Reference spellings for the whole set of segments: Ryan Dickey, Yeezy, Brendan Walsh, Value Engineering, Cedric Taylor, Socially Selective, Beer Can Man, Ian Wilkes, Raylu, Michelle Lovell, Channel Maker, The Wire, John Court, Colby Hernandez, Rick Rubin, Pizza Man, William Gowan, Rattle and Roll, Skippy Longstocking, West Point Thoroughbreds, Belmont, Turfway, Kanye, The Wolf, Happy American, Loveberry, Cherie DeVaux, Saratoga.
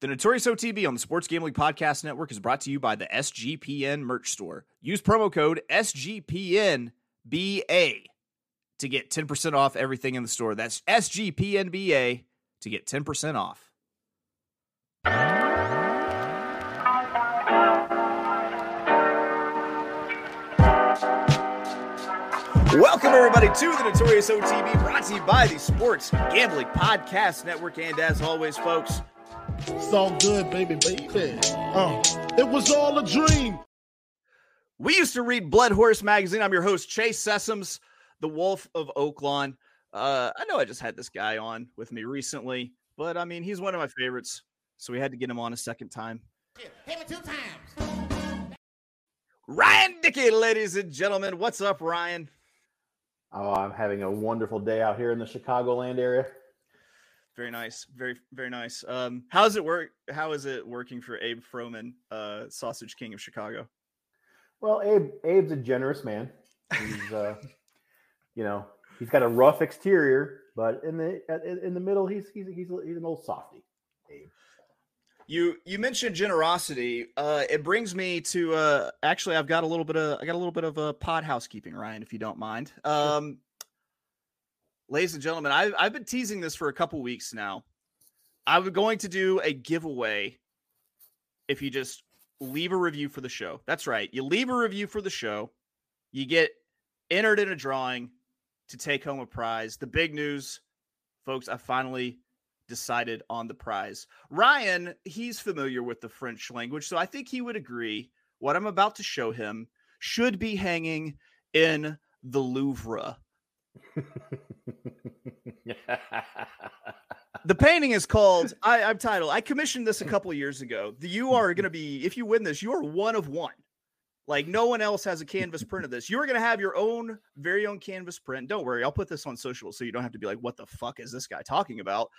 The Notorious OTB on the Sports Gambling Podcast Network is brought to you by the SGPN merch store. Use promo code SGPNBA to get 10% off everything in the store. That's SGPNBA to get 10% off. Welcome, everybody, to the Notorious OTB, brought to you by the Sports Gambling Podcast Network. And as always, folks, it's all good, baby. It was all a dream. We used to read Blood Horse Magazine. I'm your host, Chase Sessoms, the Wolf of Oaklawn. I know I just had this guy on with me recently, but, I mean, he's one of my favorites, so we had to get him on a second time. Hey, two times. Ryan Dickey, ladies and gentlemen. What's up, Ryan? Oh, I'm having a wonderful day out here in the Chicagoland area. Very nice. Very, very nice. How's it work? How is it working for Abe Froman, Sausage King of Chicago? Well, Abe's a generous man. He's, you know, he's got a rough exterior, but in the middle, he's an old softy. Abe. You mentioned generosity. It brings me to actually, I got a little bit of a pod housekeeping, Ryan, if you don't mind. Sure. Ladies and gentlemen, I've been teasing this for a couple weeks now. I'm going to do a giveaway if you just leave a review for the show. That's right. You leave a review for the show. You get entered in a drawing to take home a prize. The big news, folks, I finally decided on the prize. Ryan, he's familiar with the French language, so I think he would agree what I'm about to show him should be hanging in the Louvre. The painting is called, I'm titled, I commissioned this a couple of years ago. You are going to be, if you win this, you are one of one. Like, no one else has a canvas print of this. You're going to have your own, very own canvas print. Don't worry, I'll put this on social so you don't have to be like, what the fuck is this guy talking about?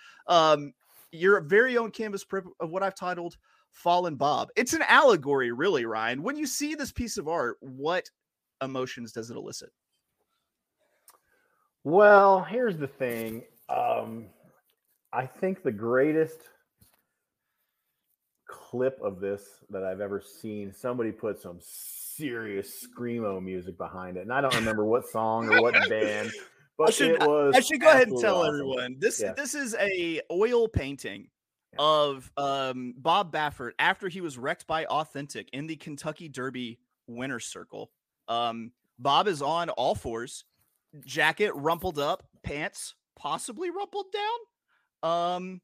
Your very own canvas print of what I've titled Fallen Bob. It's an allegory, really, Ryan. When you see this piece of art, what emotions does it elicit? Well, here's the thing. I think the greatest clip of this that I've ever seen, somebody put some serious screamo music behind it. And I don't remember what song or what band, but I should go ahead and tell everyone. This is a oil painting of Bob Baffert after he was wrecked by Authentic in the Kentucky Derby winner's circle. Bob is on all fours. Jacket rumpled up, pants possibly rumpled down.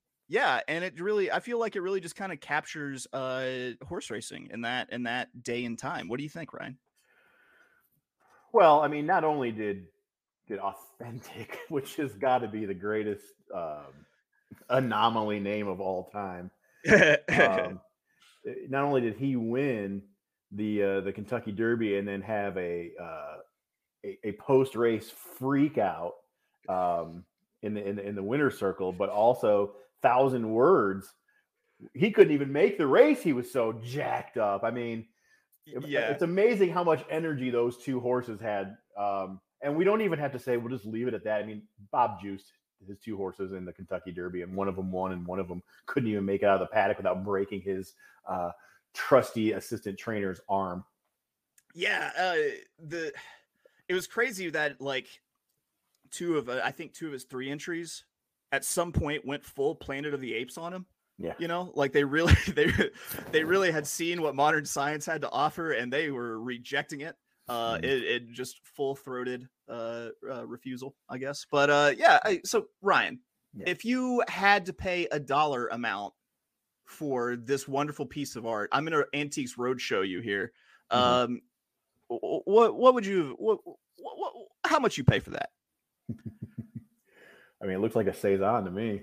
And it really, I feel like it really just kind of captures horse racing in that day and time. What do you think, Ryan? Well, I mean, not only did Authentic, which has got to be the greatest anomaly name of all time, not only did he win the Kentucky Derby and then have a post-race freak out in the winner's circle, but also 1,000 words. He couldn't even make the race. He was so jacked up. I mean, It's amazing how much energy those two horses had. And we don't even have to say, we'll just leave it at that. I mean, Bob juiced his two horses in the Kentucky Derby, and one of them won, and one of them couldn't even make it out of the paddock without breaking his trusty assistant trainer's arm. Yeah. It was crazy that like two of his three entries at some point went full Planet of the Apes on him. Yeah. You know, like they really had seen what modern science had to offer and they were rejecting it. It just full-throated refusal, I guess. But so Ryan, if you had to pay a dollar amount for this wonderful piece of art, I'm going to Antiques Roadshow you here. Mm-hmm. How much you pay for that? I mean, it looks like a Cezanne to me.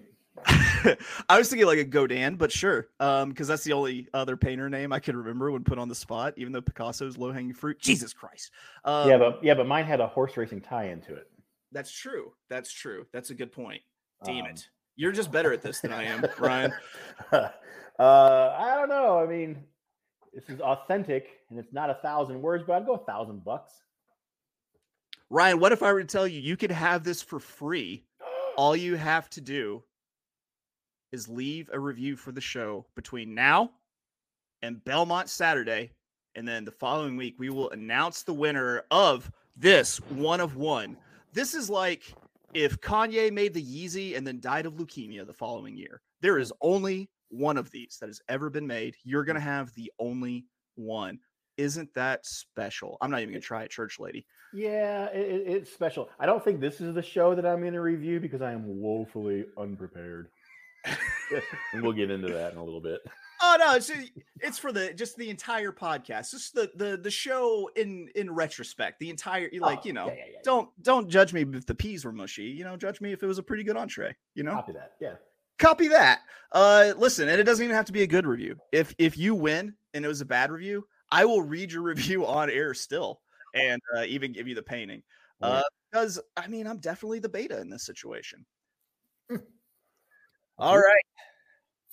I was thinking like a Godin, but sure. Cause that's the only other painter name I can remember when put on the spot, even though Picasso's low hanging fruit, Jesus Christ. But mine had a horse racing tie into it. That's true. That's true. That's a good point. Damn it. You're just better at this than I am, Ryan. I don't know. I mean, this is Authentic, and it's not 1,000 words, but I'd go $1,000. Ryan, what if I were to tell you could have this for free? All you have to do is leave a review for the show between now and Belmont Saturday. And then the following week, we will announce the winner of this one of one. This is like if Kanye made the Yeezy and then died of leukemia the following year. There is only one of these that has ever been made. You're going to have the only one. Isn't that special? I'm not even going to try it, Church Lady. Yeah, it's special. I don't think this is the show that I'm going to review because I am woefully unprepared. And we'll get into that in a little bit. Oh, no, it's for the entire podcast. Just the show in retrospect, the entire, yeah. Don't judge me if the peas were mushy, judge me if it was a pretty good entree, Copy that, yeah. Copy that. Listen, and it doesn't even have to be a good review. If you win and it was a bad review, I will read your review on air still and even give you the painting. Because, I'm definitely the beta in this situation. All right.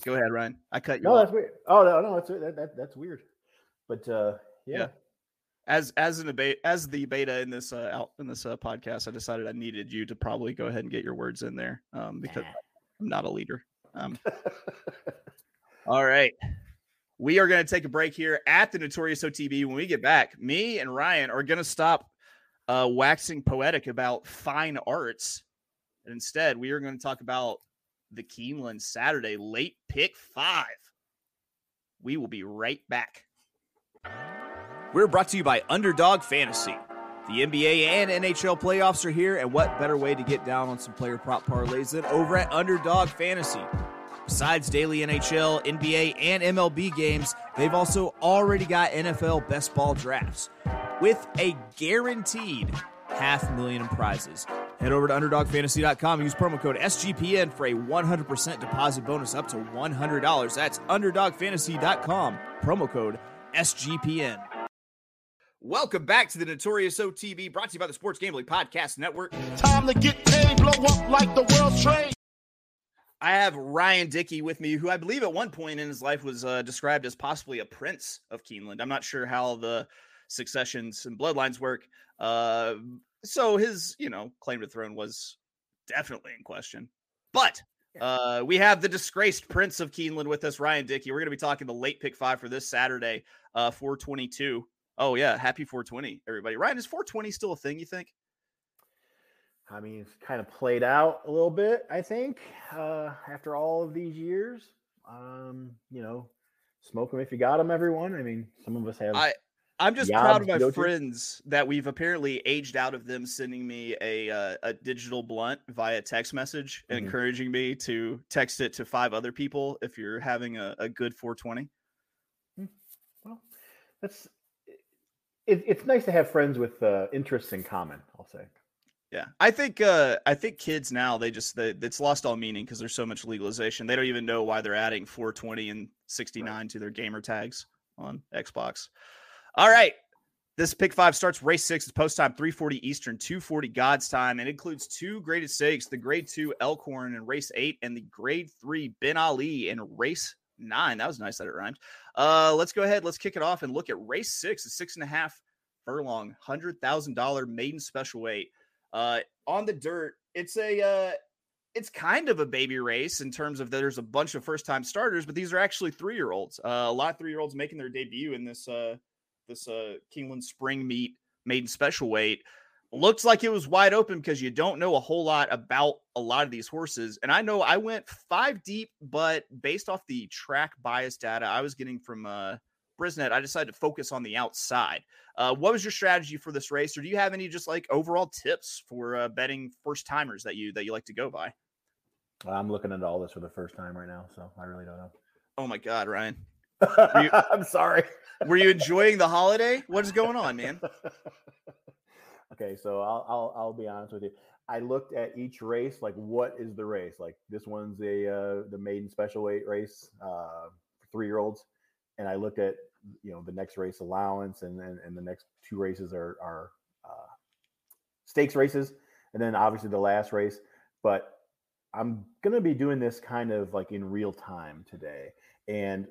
Go ahead, Ryan. I cut you off. No, that's weird. Oh, no, that's weird. But, yeah. As the beta in this podcast, I decided I needed you to probably go ahead and get your words in there because I'm not a leader. All right. We are going to take a break here at the Notorious OTB. When we get back, me and Ryan are going to stop waxing poetic about fine arts. And instead, we are going to talk about the Keeneland Saturday late pick 5. We will be right back. We're brought to you by Underdog Fantasy. The NBA and NHL playoffs are here, and what better way to get down on some player prop parlays than over at Underdog Fantasy. Besides daily NHL, NBA, and MLB games, they've also already got NFL best ball drafts with a guaranteed $500,000 in prizes. Head over to UnderdogFantasy.com and use promo code SGPN for a 100% deposit bonus up to $100. That's UnderdogFantasy.com, promo code SGPN. Welcome back to the Notorious OTB, brought to you by the Sports Gambling Podcast Network. Time to get paid, blow up like the world trade. I have Ryan Dickey with me, who I believe at one point in his life was described as possibly a prince of Keeneland. I'm not sure how the successions and bloodlines work. So his, claim to the throne was definitely in question. But we have the disgraced prince of Keeneland with us, Ryan Dickey. We're going to be talking the late pick 5 for this Saturday, 422. Oh, yeah. Happy 420, everybody. Ryan, is 420 still a thing, you think? It's kind of played out a little bit, I think, after all of these years. Smoke them if you got them, everyone. Some of us have. I'm just proud of my friends that we've apparently aged out of them sending me a digital blunt via text message and encouraging me to text it to 5 other people if you're having a good 420. Well, it's nice to have friends with interests in common, I'll say. Yeah, I think kids now, it's lost all meaning because there's so much legalization. They don't even know why they're adding 420 and 69 to their gamer tags on Xbox. All right, this pick 5 starts race 6. It's post time 3:40 Eastern, 2:40 God's time, and includes 2 graded stakes: the grade 2 Elkhorn in race 8 and the grade 3 Ben Ali in race 9. That was nice that it rhymed. Let's go ahead. Let's kick it off and look at race 6. It's 6.5 furlong, $100,000 maiden special weight. On the dirt, it's kind of a baby race in terms of there's a bunch of first-time starters, but these are actually 3-year-olds. A lot of 3-year-olds making their debut in this Keeneland Spring Meet maiden special weight. Looks like it was wide open because you don't know a whole lot about a lot of these horses. And I know I went 5 deep, but based off the track bias data I was getting from Brisnet, I decided to focus on the outside. What was your strategy for this race? Or do you have any just like overall tips for betting first timers that you like to go by? I'm looking into all this for the first time right now, so I really don't know. Oh my God, Ryan. I'm sorry. Were you enjoying the holiday? What is going on, man? Okay. So I'll be honest with you. I looked at each race. Like, what is the race? Like, this one's the maiden special weight race, for 3-year-olds. And I looked at, the next race allowance and the next 2 races are stakes races. And then obviously the last race, but I'm going to be doing this kind of like in real time today. And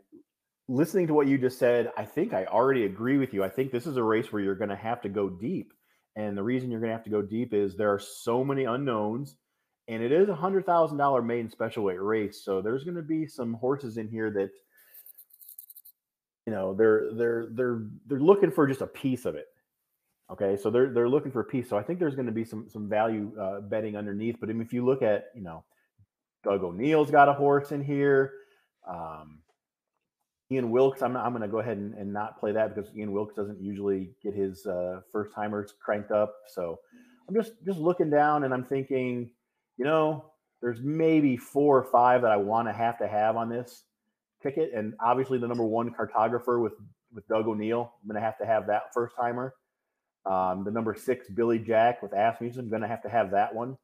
listening to what you just said, I think I already agree with you. I think this is a race where you're going to have to go deep. And the reason you're going to have to go deep is there are so many unknowns And it is a $100,000 maiden specialweight race. So there's going to be some horses in here that, you know, they're looking for just a piece of it. Okay. So they're looking for a piece. So I think there's going to be some value betting underneath, but if you look at, you know, Doug O'Neill's got a horse in here. Ian Wilkes, I'm going to go ahead and not play that because Ian Wilkes doesn't usually get his first timers cranked up. So I'm just looking down and I'm thinking, you know, there's maybe 4 or 5 that I want to have on this ticket. And obviously the number one cartographer with Doug O'Neill, I'm going to have that first timer. The number 6, Billy Jack with Asmussen, I'm going to have that one.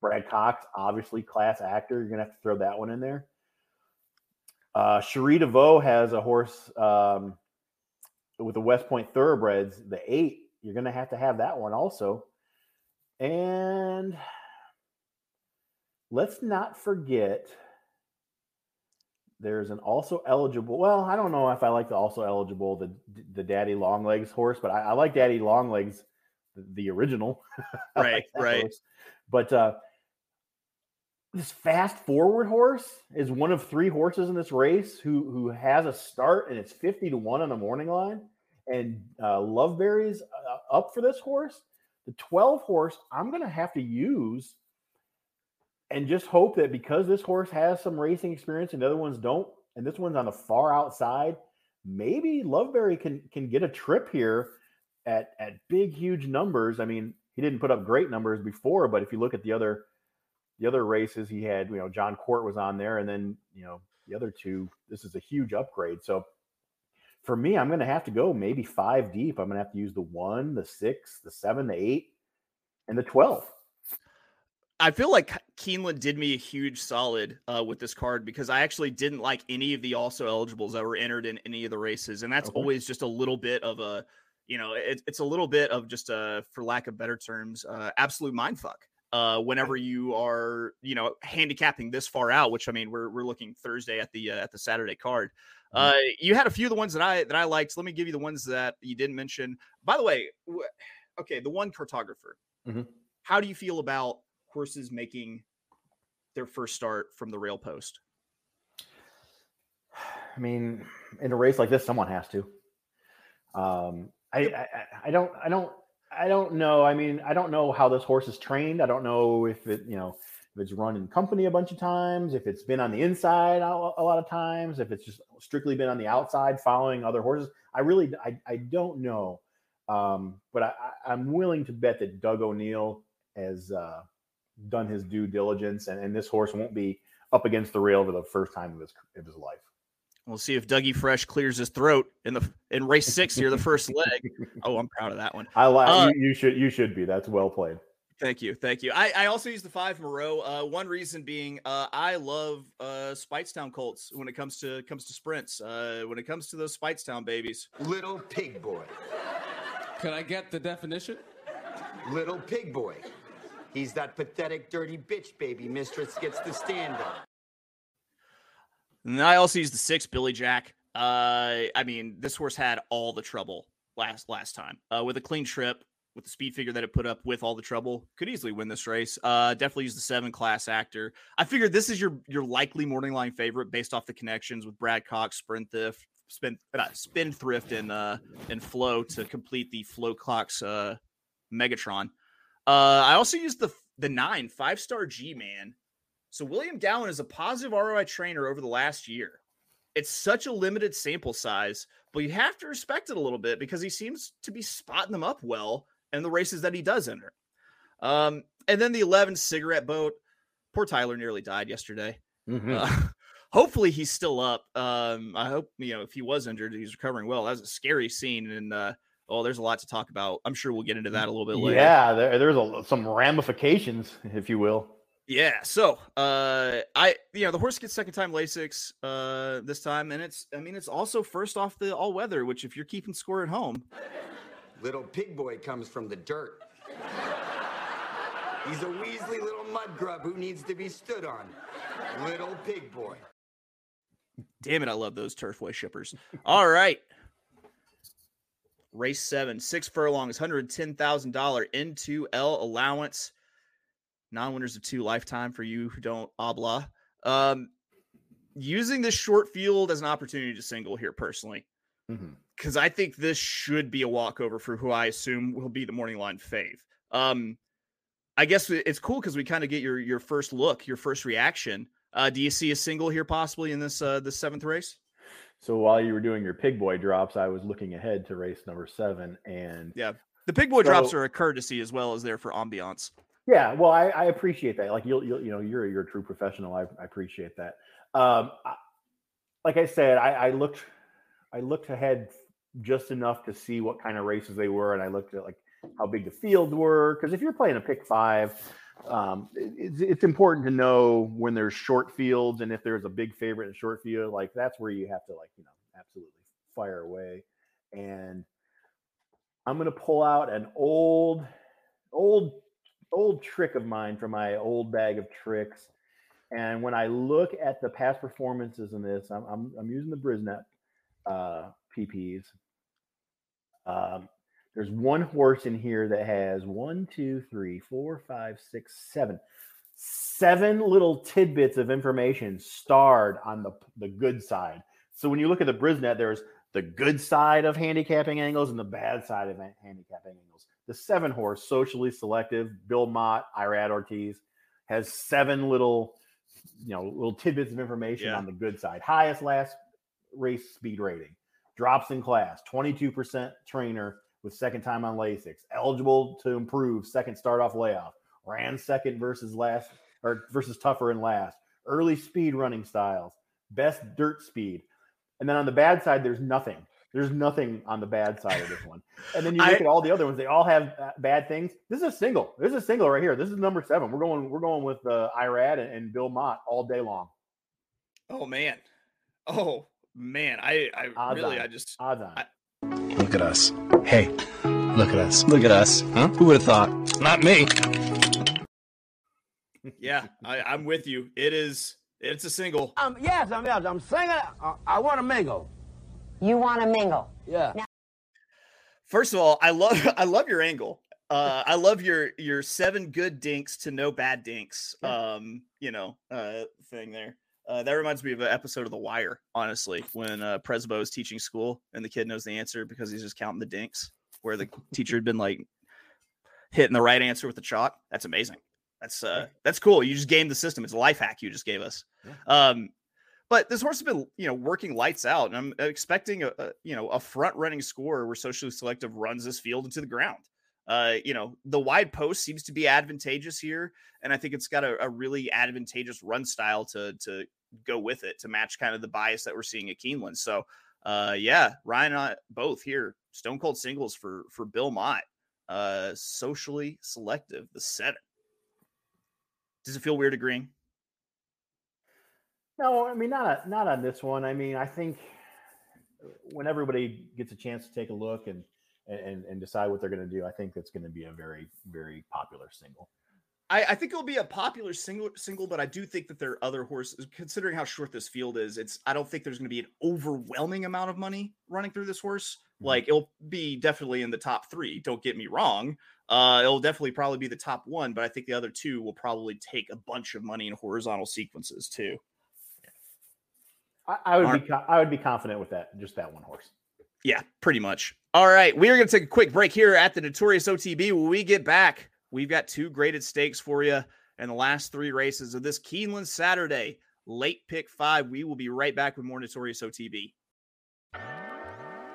Brad Cox, obviously class actor. You're going to have to throw that one in there. Cherie DeVaux has a horse with the West Point Thoroughbreds, the 8. You're going to have that one also. And let's not forget there's an also eligible. Well, I don't know if I like the also eligible, the Daddy Longlegs horse, but I like Daddy Longlegs, the original. Right, like right. Horse. But this Fast Forward horse is one of 3 horses in this race who has a start, and it's 50-1 on the morning line. And Loveberry's up for this horse. The 12 horse I'm going to have to use and just hope that because this horse has some racing experience and the other ones don't, and this one's on the far outside, maybe Loveberry can get a trip here at big, huge numbers. I mean, he didn't put up great numbers before, but if you look at the other races he had, you know, John Court was on there, and then, you know, the other 2, this is a huge upgrade. So for me, I'm going to have to go maybe 5 deep. I'm going to have to use the 1, the 6, the 7, the 8, and the 12. I feel like Keeneland did me a huge solid with this card because I actually didn't like any of the also eligibles that were entered in any of the races. And that's always just a little bit of a, you know, it's a little bit of just a, for lack of better terms, absolute mindfuck whenever you are, you know, handicapping this far out, which I mean, we're looking Thursday at the Saturday card. You had a few of the ones that I liked. Let me give you the ones that you didn't mention, by the way. Okay. The one cartographer, how do you feel about horses making their first start from the rail post? I mean, in a race like this, someone has to. I don't know. I mean, I don't know how this horse is trained. I don't know if it, you know, if it's run in company a bunch of times, if it's been on the inside a lot of times, if it's just strictly been on the outside following other horses. I don't know. But I'm willing to bet that Doug O'Neill has, done his due diligence, and this horse won't be up against the rail for the first time of his life. We'll see if Dougie Fresh clears his throat in race 6 here, the first leg. Oh, I'm proud of that one. I like you should be. That's well played. Thank you. I also use the 5 Moreau. One reason being I love Spitestown colts when it comes to sprints. When it comes to those Spitestown babies, Little Pig Boy. Can I get the definition? Little Pig Boy. He's that pathetic, dirty bitch baby mistress gets the stand on. And I also use the 6, Billy Jack. I mean, this horse had all the trouble last time. With a clean trip, with the speed figure that it put up with all the trouble, could easily win this race. Definitely use the 7, class actor. I figured this is your likely morning line favorite based off the connections with Brad Cox, Spendthrift, and Flow to complete the Flow Cox Megatron. I also used the 9, 5-star G-Man. So William Gowan is a positive ROI trainer over the last year. It's such a limited sample size, but you have to respect it a little bit because he seems to be spotting them up well in the races that he does enter. And then the 11, Cigarette Boat. Poor Tyler nearly died yesterday. Hopefully he's still up. I hope, you know, if he was injured, he's recovering well. That was a scary scene, and there's a lot to talk about. I'm sure we'll get into that a little bit later. Yeah, there's some ramifications, if you will. Yeah. So, the horse gets second time Lasix this time, and it's also first off the all weather, which if you're keeping score at home, Little Pig Boy comes from the dirt. He's a weaselly little mud grub who needs to be stood on. Little Pig Boy. Damn it! I love those Turfway shippers. All right. Race 7, 6 furlongs, $110,000 N2L allowance. non-winners of two lifetime for you who don't obla. Using this short field as an opportunity to single here personally, because I think this should be a walkover for who I assume will be the morning line fave. I guess it's cool because we kind of get your first look, your first reaction. Do you see a single here possibly in this this seventh race? So while you were doing your pig boy drops, I was looking ahead to race number 7. And yeah, the pig boy drops are a courtesy as well as there for ambiance. Yeah, well, I appreciate that. Like you'll you know, you're a true professional. I appreciate that. Like I said, I looked ahead just enough to see what kind of races they were, and I looked at like how big the field were. Because if you're playing a pick 5, it's important to know when there's short fields, and if there's a big favorite in short field, like that's where you have to like, you know, absolutely fire away. And I'm gonna pull out an old trick of mine from my old bag of tricks. And when I look at the past performances in this, I'm using the Brisnet PPs. There's one horse in here that has 7 little tidbits of information starred on the good side. So when you look at the Brisnet, there's the good side of handicapping angles and the bad side of handicapping angles. The 7 horse, Socially Selective, Bill Mott, Irad Ortiz, has 7 little tidbits of information on the good side. Highest last race speed rating. Drops in class. 22% trainer with second time on Lasix. Eligible to improve. Second start off layoff. Ran second versus tougher and last. Early speed running styles. Best dirt speed. And then on the bad side, there's nothing. There's nothing on the bad side of this one. And then you look at all the other ones; they all have bad things. This is a single. There's a single right here. This is number 7. We're going with Irad and Bill Mott all day long. Oh man! I really. Look at us. Hey, look at us. Look at us. Huh? Who would have thought? Not me. Yeah, I'm with you. It is. It's a single. I'm singing. I want to mingle. You want to mingle. Yeah. First of all, I love your angle. I love your 7 good dinks to no bad dinks, thing there. That reminds me of an episode of The Wire, honestly, when Presbo is teaching school and the kid knows the answer because he's just counting the dinks, where the teacher had been like hitting the right answer with the chalk. That's amazing. That's cool. You just gamed the system. It's a life hack you just gave us. Yeah. But this horse has been, working lights out, and I'm expecting a front running score where Socially Selective runs this field into the ground. The wide post seems to be advantageous here, and I think it's got a really advantageous run style to go with it to match kind of the bias that we're seeing at Keeneland. So, Ryan and I both here, stone cold singles for Bill Mott, Socially Selective, the 7. Does it feel weird agreeing? No, I mean, not on this one. I mean, I think when everybody gets a chance to take a look and decide what they're going to do, I think that's going to be a very, very popular single. I think it'll be a popular single, but I do think that there are other horses, considering how short this field is. I don't think there's going to be an overwhelming amount of money running through this horse. Mm-hmm. Like, it'll be definitely in the top 3. Don't get me wrong. It'll definitely probably be the top 1, but I think the other 2 will probably take a bunch of money in horizontal sequences too. I would be confident with that, just that one horse. Yeah, pretty much. All right, we are going to take a quick break here at the Notorious OTB. When we get back, we've got 2 graded stakes for you in the last 3 races of this Keeneland Saturday late pick 5. We will be right back with more Notorious OTB.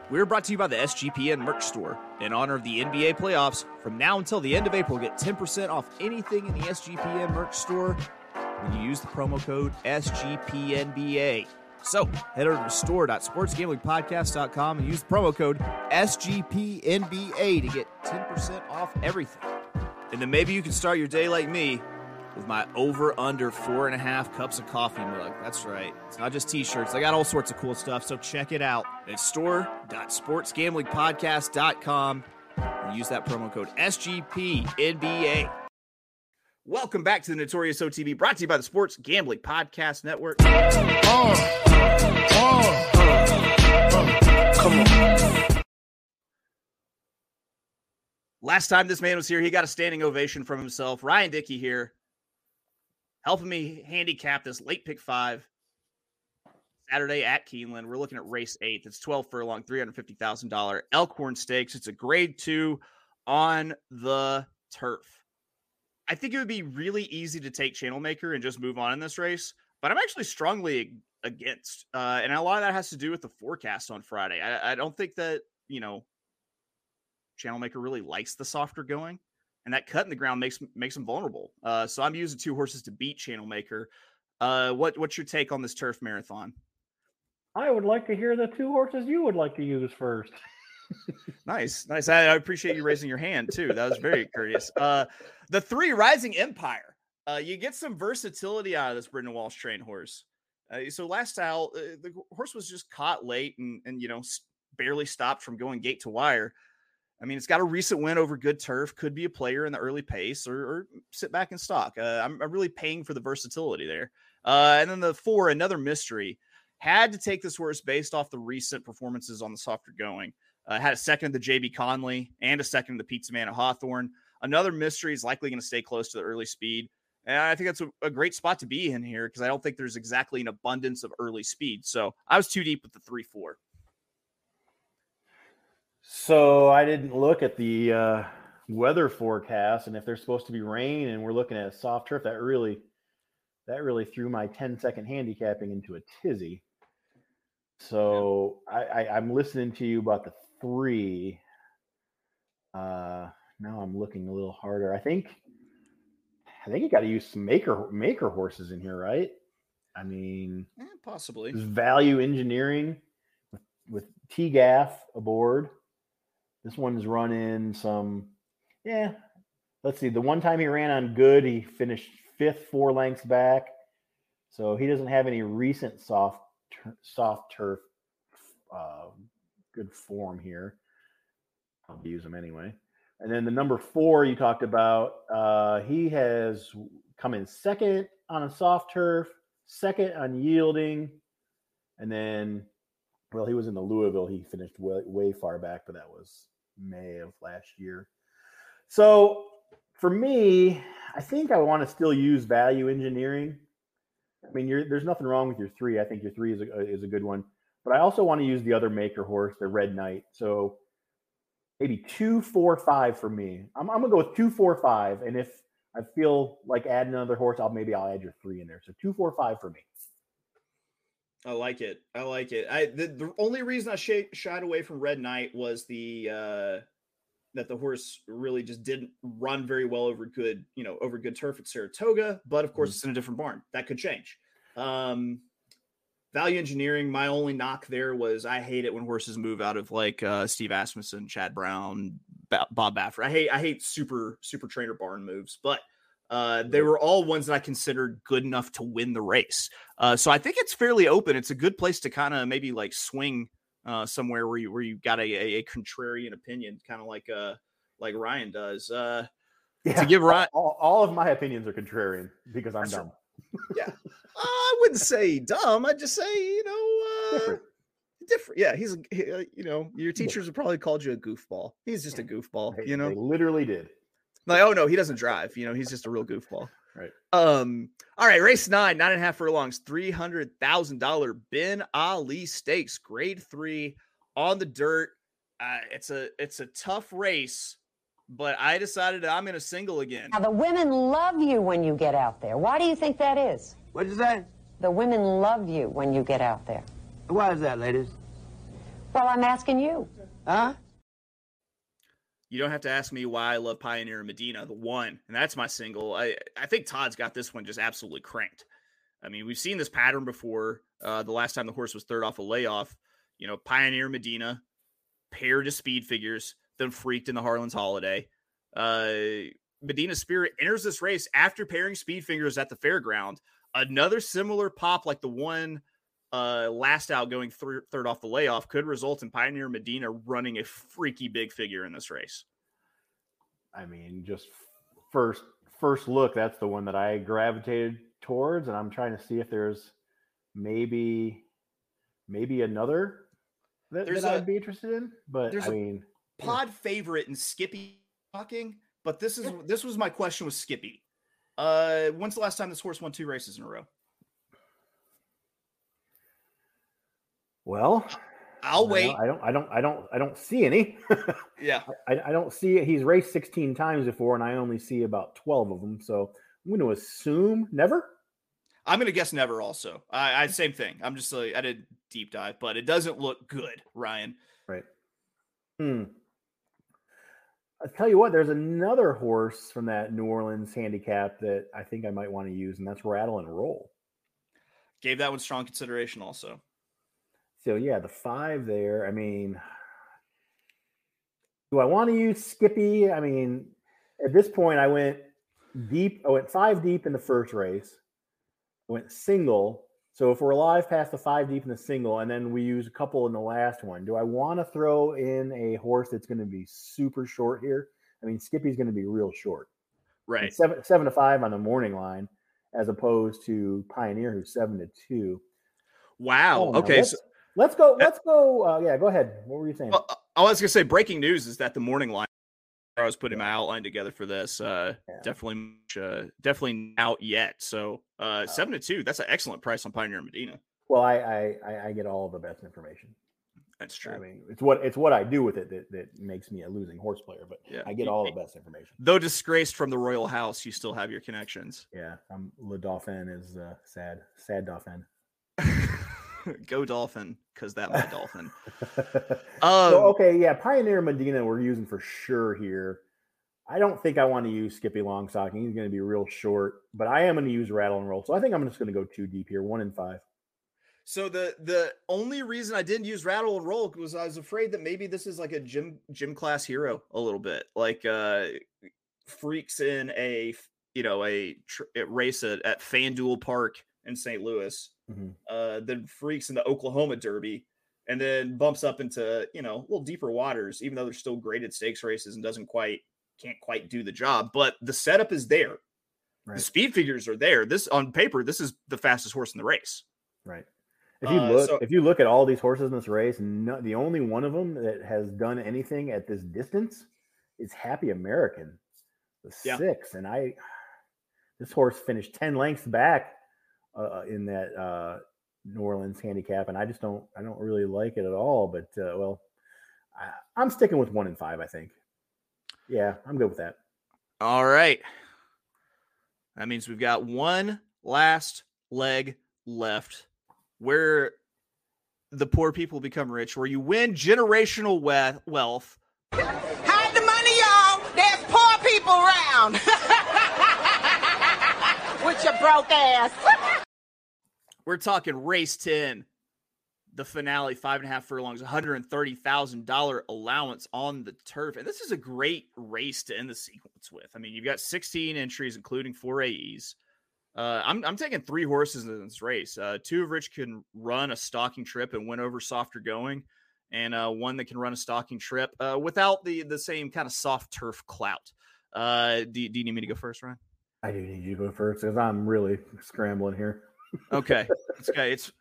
We're brought to you by the SGPN merch store. In honor of the NBA playoffs, from now until the end of April, get 10% off anything in the SGPN merch store when you use the promo code SGPNBA. So, head over to store.sportsgamblingpodcast.com and use promo code SGPNBA to get 10% off everything. And then maybe you can start your day like me with my over-under 4.5 cups of coffee mug. That's right. It's not just t-shirts. I got all sorts of cool stuff, so check it out at store.sportsgamblingpodcast.com and use that promo code SGPNBA. Welcome back to the Notorious OTB, brought to you by the Sports Gambling Podcast Network. Come on. Last time this man was here, he got a standing ovation from himself. Ryan Dickey here helping me handicap this late pick five Saturday at Keeneland. We're looking at race 8. It's 12 furlong, $350,000 Elkhorn Stakes. It's a grade 2 on the turf. I think it would be really easy to take Channel Maker and just move on in this race, but I'm actually strongly against. And a lot of that has to do with the forecast on Friday. I don't think that, you know, Channel Maker really likes the softer going, and that cut in the ground makes them vulnerable. So I'm using two horses to beat Channel Maker. What's your take on this turf marathon? I would like to hear the two horses you would like to use first. Nice. I appreciate you raising your hand too. That was very courteous. The 3 Rising Empire. You get some versatility out of this Brendan Walsh train horse. So last style, the horse was just caught late and, you know, barely stopped from going gate to wire. I mean, it's got a recent win over good turf, could be a player in the early pace or sit back and stock. I'm really paying for the versatility there. And then the 4, Another Mystery. Had to take this horse based off the recent performances on the softer going. Had a second of the JB Conley and a second of the Pizza Man at Hawthorne. Another Mystery is likely going to stay close to the early speed. And I think that's a great spot to be in here because I don't think there's exactly an abundance of early speed. So I was too deep with the 3-4. So I didn't look at the weather forecast, and if there's supposed to be rain and we're looking at soft turf, that really threw my 10-second handicapping into a tizzy. So yeah. I'm listening to you about the 3. Now I'm looking a little harder. I think you got to use some maker horses in here, right? I mean, possibly Value Engineering with TGAF aboard. This one's run in some, let's see. The one time he ran on good, he finished 5th, 4 lengths back. So he doesn't have any recent soft turf good form here. I'll use him anyway. And then the number 4 you talked about, he has come in 2nd on a soft turf, 2nd on yielding, and then, well, he was in the Louisville. He finished way far back, but that was May of last year. So for me, I think I want to still use Value Engineering. I mean, there's nothing wrong with your 3. I think your 3 is a good one. But I also want to use the other maker horse, the Red Knight. So maybe 2, 4, 5 for me. I'm going to go with 2, 4, 5. And if I feel like adding another horse, I'll add your 3 in there. So 2, 4, 5 for me. I like it. The only reason I shied away from Red Knight was that the horse really just didn't run very well over good turf at Saratoga. But of course, it's in a different barn. That could change. Value Engineering. My only knock there was I hate it when horses move out of like Steve Asmussen, Chad Brown, Bob Baffert. I hate super trainer barn moves, but they were all ones that I considered good enough to win the race. So I think it's fairly open. It's a good place to kind of maybe like swing somewhere where you got a contrarian opinion, kind of like Ryan does. To give Ryan all of my opinions are contrarian because I'm dumb. Yeah, I wouldn't say dumb. I'd just say different. Yeah, he's your teachers would probably called you a goofball. He's just a goofball. They literally did. Like, oh no, he doesn't drive. He's just a real goofball. Right. All right. Race 9.5 furlongs, $300,000 Ben Ali Stakes, grade 3 on the dirt. It's a tough race, but I decided I'm going to single again. Now the women love you when you get out there. Why do you think that is? What'd you say? The women love you when you get out there. Why is that, ladies? Well, I'm asking you. Huh? You don't have to ask me why I love Pioneer Medina, the one, and that's my single. I think Todd's got this one just absolutely cranked. I mean, we've seen this pattern before. The last time the horse was third off a layoff, Pioneer Medina paired to speed figures, then freaked in the Harlan's Holiday. Medina Spirit enters this race after pairing speed figures at the fairground. Another similar pop like the one last out going third off the layoff could result in Pioneer Medina running a freaky big figure in this race. I mean, just first look, that's the one that I gravitated towards, and I'm trying to see if there's maybe another that I'd be interested in. But there's pod favorite in Skippy talking, but this was my question with Skippy. When's the last time this horse won 2 races in a row? Well, I'll wait. I don't see any. Yeah. I don't see it. He's raced 16 times before, and I only see about 12 of them. So I'm going to assume never. I'm going to guess never also. Same thing. I'm just like, I did deep dive, but it doesn't look good, Ryan. Right. I'll tell you what, there's another horse from that New Orleans handicap that I think I might want to use, and that's Rattle and Roll. Gave that one strong consideration also. So, yeah, the 5 there, I mean, do I want to use Skippy? I mean, at this point, I went deep. I went 5 deep in the first race. I went single. So if we're alive past the 5 deep in the single, and then we use a couple in the last one, do I want to throw in a horse that's going to be super short here? I mean, Skippy's going to be real short. Right. And 7 to 5 on the morning line, as opposed to Pioneer, who's 7 to 2. Wow. Oh, okay. Let's go. Yeah, go ahead. What were you saying? Well, I was going to say breaking news is that the morning line, I was putting my outline together for this, definitely out yet. So 7 to 2, that's an excellent price on Pioneer Medina. Well, I get all the best information. That's true. I mean, it's what I do with it that makes me a losing horse player, but yeah. I get all the best information. Though disgraced from the royal house, you still have your connections. Yeah. Le Dauphin is sad Dauphin. Go Dolphin, because that my Dolphin. Pioneer Medina we're using for sure here. I don't think I want to use Skippy Longstocking. He's going to be real short, but I am going to use Rattle and Roll. So I think I'm just going to go 2 deep here, 1 and 5. So the only reason I didn't use Rattle and Roll was I was afraid that maybe this is like a gym class hero a little bit, like freaks in a race at FanDuel Park in St. Louis. Then freaks in the Oklahoma Derby, and then bumps up into a little deeper waters, even though they're still graded stakes races and can't quite do the job. But the setup is there, right? The speed figures are there. This on paper, this is the fastest horse in the race, right? If you look, at all these horses in this race, the only one of them that has done anything at this distance is Happy American, the 6, and this horse finished 10 lengths back in that New Orleans handicap, and I don't really like it at all. But I'm sticking with 1 and 5. I think, yeah, I'm good with that. All right, that means we've got one last leg left, where the poor people become rich, where you win generational wealth. Hide the money, y'all. There's poor people around with your broke ass. We're talking race 10, the finale, 5.5 furlongs, $130,000 allowance on the turf. And this is a great race to end the sequence with. I mean, you've got 16 entries, including 4 AEs. I'm taking 3 horses in this race, 2 of which can run a stocking trip and win over softer going, and 1 that can run a stocking trip without the same kind of soft turf clout. Do you need me to go first, Ryan? I do need you to go first because I'm really scrambling here. Okay. It's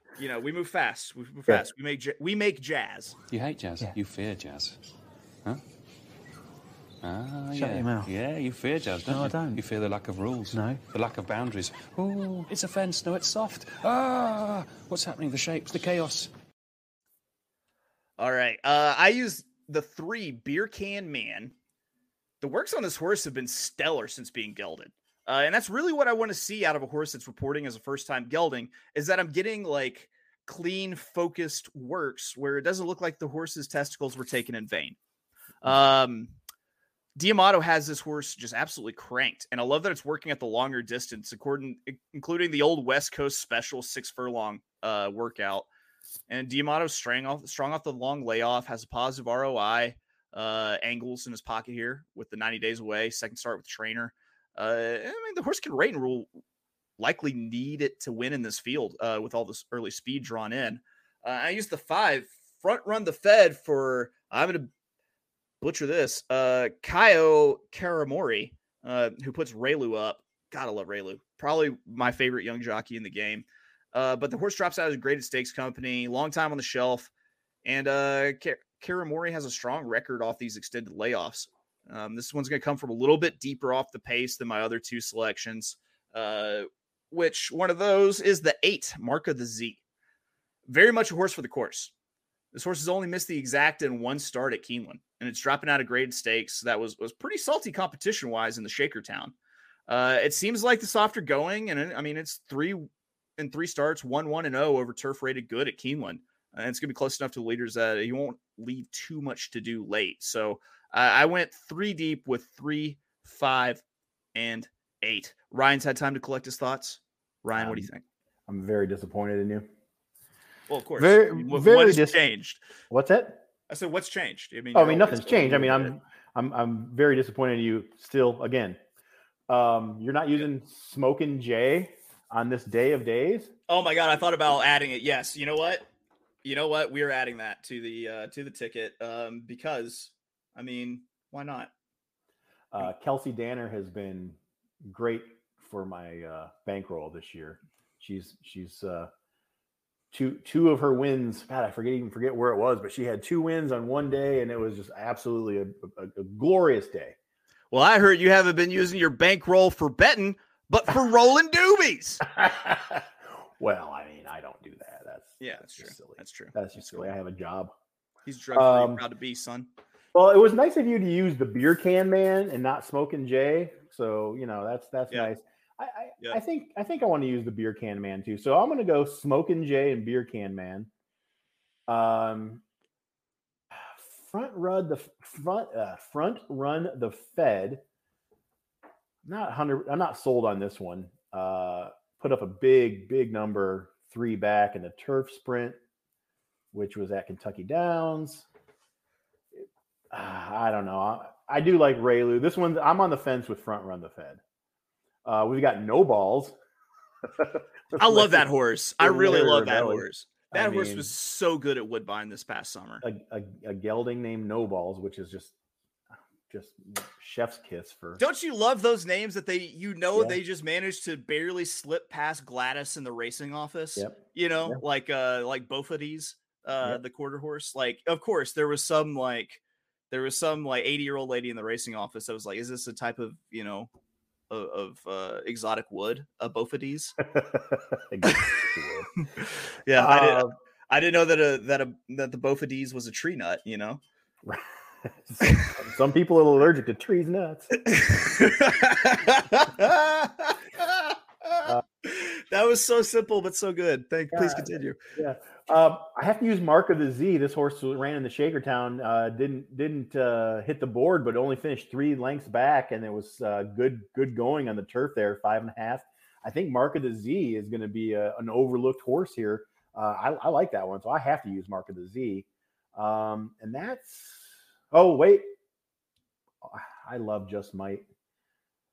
we move fast. We make jazz. You hate jazz. Yeah. You fear jazz, huh? Shut your mouth. Yeah, you fear jazz, don't you? No, I don't. You fear the lack of rules. No. The lack of boundaries. Oh, it's a fence. No, it's soft. Ah, what's happening? The shapes, the chaos. All right. I use the 3 Beer Can Man. The works on this horse have been stellar since being gelded. And that's really what I want to see out of a horse that's reporting as a first-time gelding, is that I'm getting like clean, focused works where it doesn't look like the horse's testicles were taken in vain. D'Amato has this horse just absolutely cranked, and I love that it's working at the longer distance, including the old West Coast special 6 furlong workout. And D'Amato's strong off the long layoff, has a positive ROI angles in his pocket here with the 90 days away, second start with the trainer. I mean, the horse can rate and will likely need it to win in this field with all this early speed drawn in. I used the 5 front run the Fed for, I'm going to butcher this, Kayo Karamori, who puts Raylu up. Gotta love Raylu. Probably my favorite young jockey in the game. But the horse drops out of the graded stakes company, long time on the shelf. And Karamori has a strong record off these extended layoffs. This one's going to come from a little bit deeper off the pace than my other 2 selections. which one of those is the 8, Mark of the Z. Very much a horse for the course. This horse has only missed the exact in one start at Keeneland, and it's dropping out of graded stakes. That was pretty salty competition-wise in the Shaker Town. It seems like the softer going, and I mean, it's 3 and 3 starts, 1-1-0 over turf-rated good at Keeneland. And it's going to be close enough to the leaders that you won't leave too much to do late. So I went 3 deep with 3, 5, and 8. Ryan's had time to collect his thoughts. Ryan, what do you think? I'm very disappointed in you. Well, of course. What has changed? What's that? I said, what's changed? I mean, nothing's changed. I mean, I'm very disappointed in you still again. You're not using Smokin' J on this day of days. Oh my God. I thought about adding it. Yes. You know what? We're adding that to the ticket. Because I mean, why not? Kelsey Danner has been great for my bankroll this year. She's two of her wins. God, I forget where it was, but she had 2 wins on one day, and it was just absolutely a glorious day. Well, I heard you haven't been using your bankroll for betting, but for rolling doobies. Well, I mean, I don't do that. That's true. That's just silly. I have a job. He's drug-free, proud to be, son. Well, it was nice of you to use the Beer Can Man and not Smokin' J. So, you know, that's nice. I think I want to use the Beer Can Man too. So I'm going to go Smokin' J and Beer Can Man. Front run the Fed. I'm not sold on this one. Put up a big number 3 back in the turf sprint, which was at Kentucky Downs. I don't know. I do like Raylu. This one, I'm on the fence with Front Run the Fed. We've got No Balls. I love that horse. I really love that horse. That horse was so good at Woodbine this past summer. A gelding named No Balls, which is just chef's kiss for. Don't you love those names that they just managed to barely slip past Gladys in the racing office? Yep. You know, yep. Like Bofides, yep. The quarter horse. Like, of course, there was some 80-year-old lady in the racing office that was like, is this a type of, you know, of exotic wood, a Bofides? Yeah, I didn't know that the Bofides was a tree nut, you know? Some people are allergic to trees nuts. That was so simple, but so good. Please continue. Yeah. I have to use Mark of the Z. This horse ran in the Shaker Town, didn't hit the board, but only finished 3 lengths back, and it was good going on the turf there, 5.5. I think Mark of the Z is going to be an overlooked horse here. I like that one, so I have to use Mark of the Z. And that's – oh, wait. I love Just Might.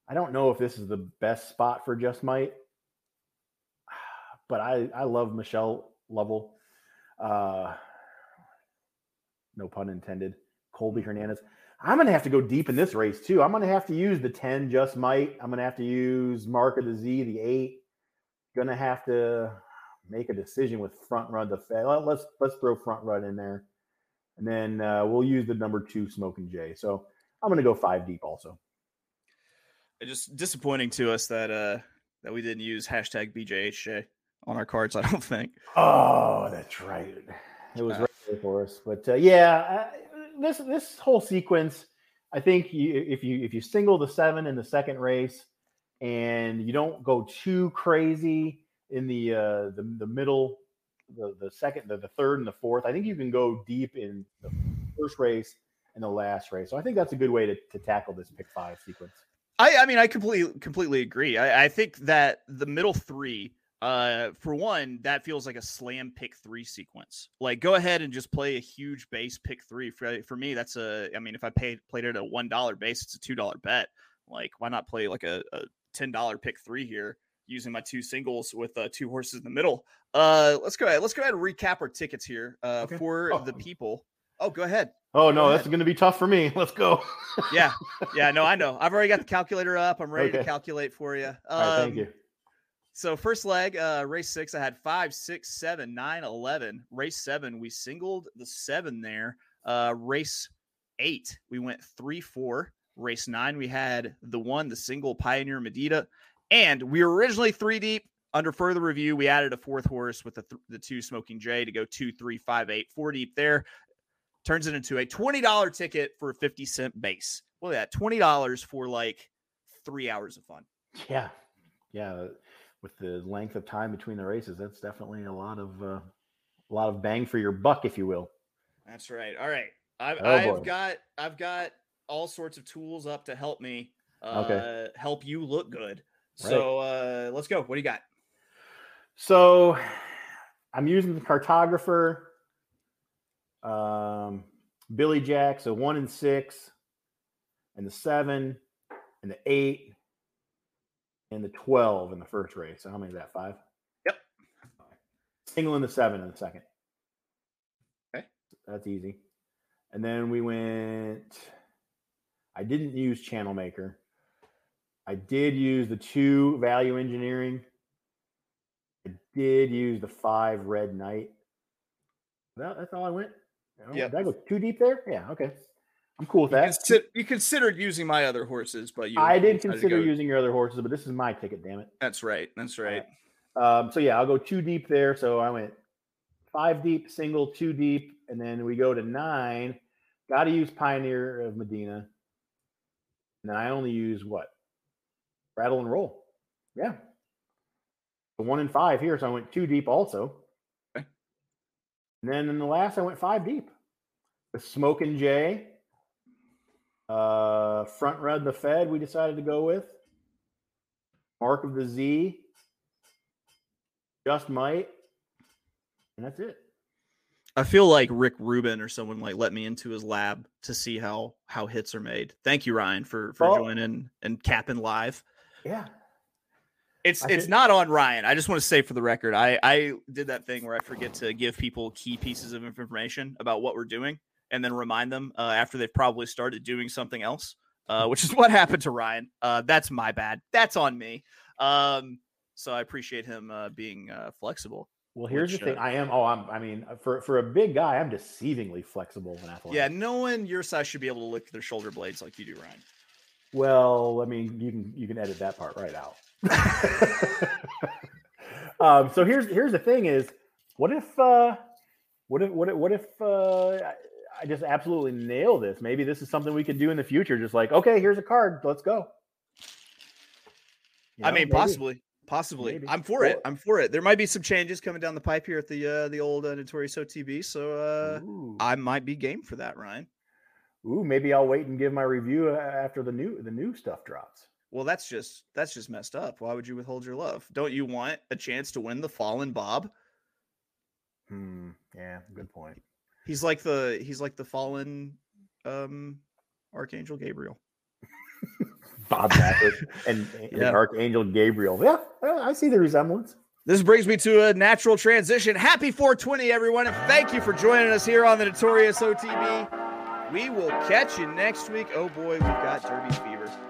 I don't know if this is the best spot for Just Might, but I love Michelle Lovell. No pun intended. Colby Hernandez. I'm going to have to go deep in this race too. I'm going to have to use the 10 Just Might. I'm going to have to use Mark of the Z, the 8. Going to have to make a decision with Front Run the Fed. Let's throw Front Run in there. And then we'll use the number 2 Smokin' J. So I'm going to go 5 deep also. It's just disappointing to us that we didn't use #BJHJ. On our cards, I don't think. Oh, that's right. It was right there for us, but this whole sequence, I think, if you single the 7 in the second race, and you don't go too crazy in the middle, the second, the third, and the fourth, I think you can go deep in the first race and the last race. So I think that's a good way to tackle this pick 5 sequence. I completely agree. I think that the middle 3. For one, that feels like a slam pick 3 sequence. Like, go ahead and just play a huge base pick 3. For me, that's if I played it at a $1 base, it's a $2 bet. Like, why not play like a $10 pick 3 here using my 2 singles with 2 horses in the middle? Let's go ahead and recap our tickets here for the people. Oh, go ahead. Oh, no, that's going to be tough for me. Let's go. Yeah, no, I know. I've already got the calculator up. I'm ready to calculate for you. All right, thank you. So first leg, race 6, I had 5, 6, 7, 9, 11. Race 7, we singled the 7 there. Race 8, we went 3, 4. Race 9, we had the 1, the single Pioneer Medina. And we were originally three deep. Under further review, we added a fourth horse with the two Smokin' J to go 2, 3, 5, 8, 4 deep there. Turns it into a $20 ticket for a 50-cent base. Well, that $20 for like 3 hours of fun. Yeah. Yeah. With the length of time between the races, that's definitely a lot of bang for your buck, if you will. That's right. All right. I've got all sorts of tools up to help me, help you look good. Right. So let's go. What do you got? So I'm using the Cartographer, Billy Jack, so 1 and 6, and the 7, and the 8, and the 12 in the first race. So how many is that? 5? Yep. Single in the 7 in the second. Okay. That's easy. And then we went, I didn't use Channel Maker. I did use the 2 Value Engineering. I did use the 5 Red Knight. That's all I went. Yeah. Did I go too deep there? Yeah. Okay. I'm cool with that. You considered using my other horses, but I did consider using your other horses, but this is my ticket, damn it. That's right. So yeah, I'll go 2 deep there. So I went 5 deep, single, 2 deep, and then we go to 9. Got to use Pioneer of Medina. And then I only use what? Rattle and Roll. Yeah. 1 and 5 here, so I went 2 deep also. Okay. And then in the last, I went 5 deep. The Smokin' J. Front Red the Fed, we decided to go with. Mark of the Z. Just Might. And that's it. I feel like Rick Rubin or someone like let me into his lab to see how hits are made. Thank you, Ryan, for joining and capping live. Yeah. It's not on Ryan. I just want to say for the record, I did that thing where I forget to give people key pieces of information about what we're doing and then remind them after they've probably started doing something else, which is what happened to Ryan. That's my bad. That's on me. So I appreciate him being flexible. Well, here's the thing. For a big guy, I'm deceivingly flexible and athletic. Yeah, no one your size should be able to lick their shoulder blades like you do, Ryan. Well, I mean, you can edit that part right out. So here's the thing: is what if I just absolutely nail this? Maybe this is something we could do in the future. Just like, okay, here's a card. Let's go. You know, I mean, maybe. Possibly. Maybe. I'm for it. There might be some changes coming down the pipe here at the old Notorious OTB, so I might be game for that, Ryan. Ooh, maybe I'll wait and give my review after the new stuff drops. Well, that's just messed up. Why would you withhold your love? Don't you want a chance to win the Fallen Bob? Yeah, good point. He's like the fallen Archangel Gabriel. Bob Baffert and Archangel Gabriel. Yeah, I see the resemblance. This brings me to a natural transition. Happy 420, everyone, and thank you for joining us here on the Notorious OTB. We will catch you next week. Oh, boy, we've got Derby Fever.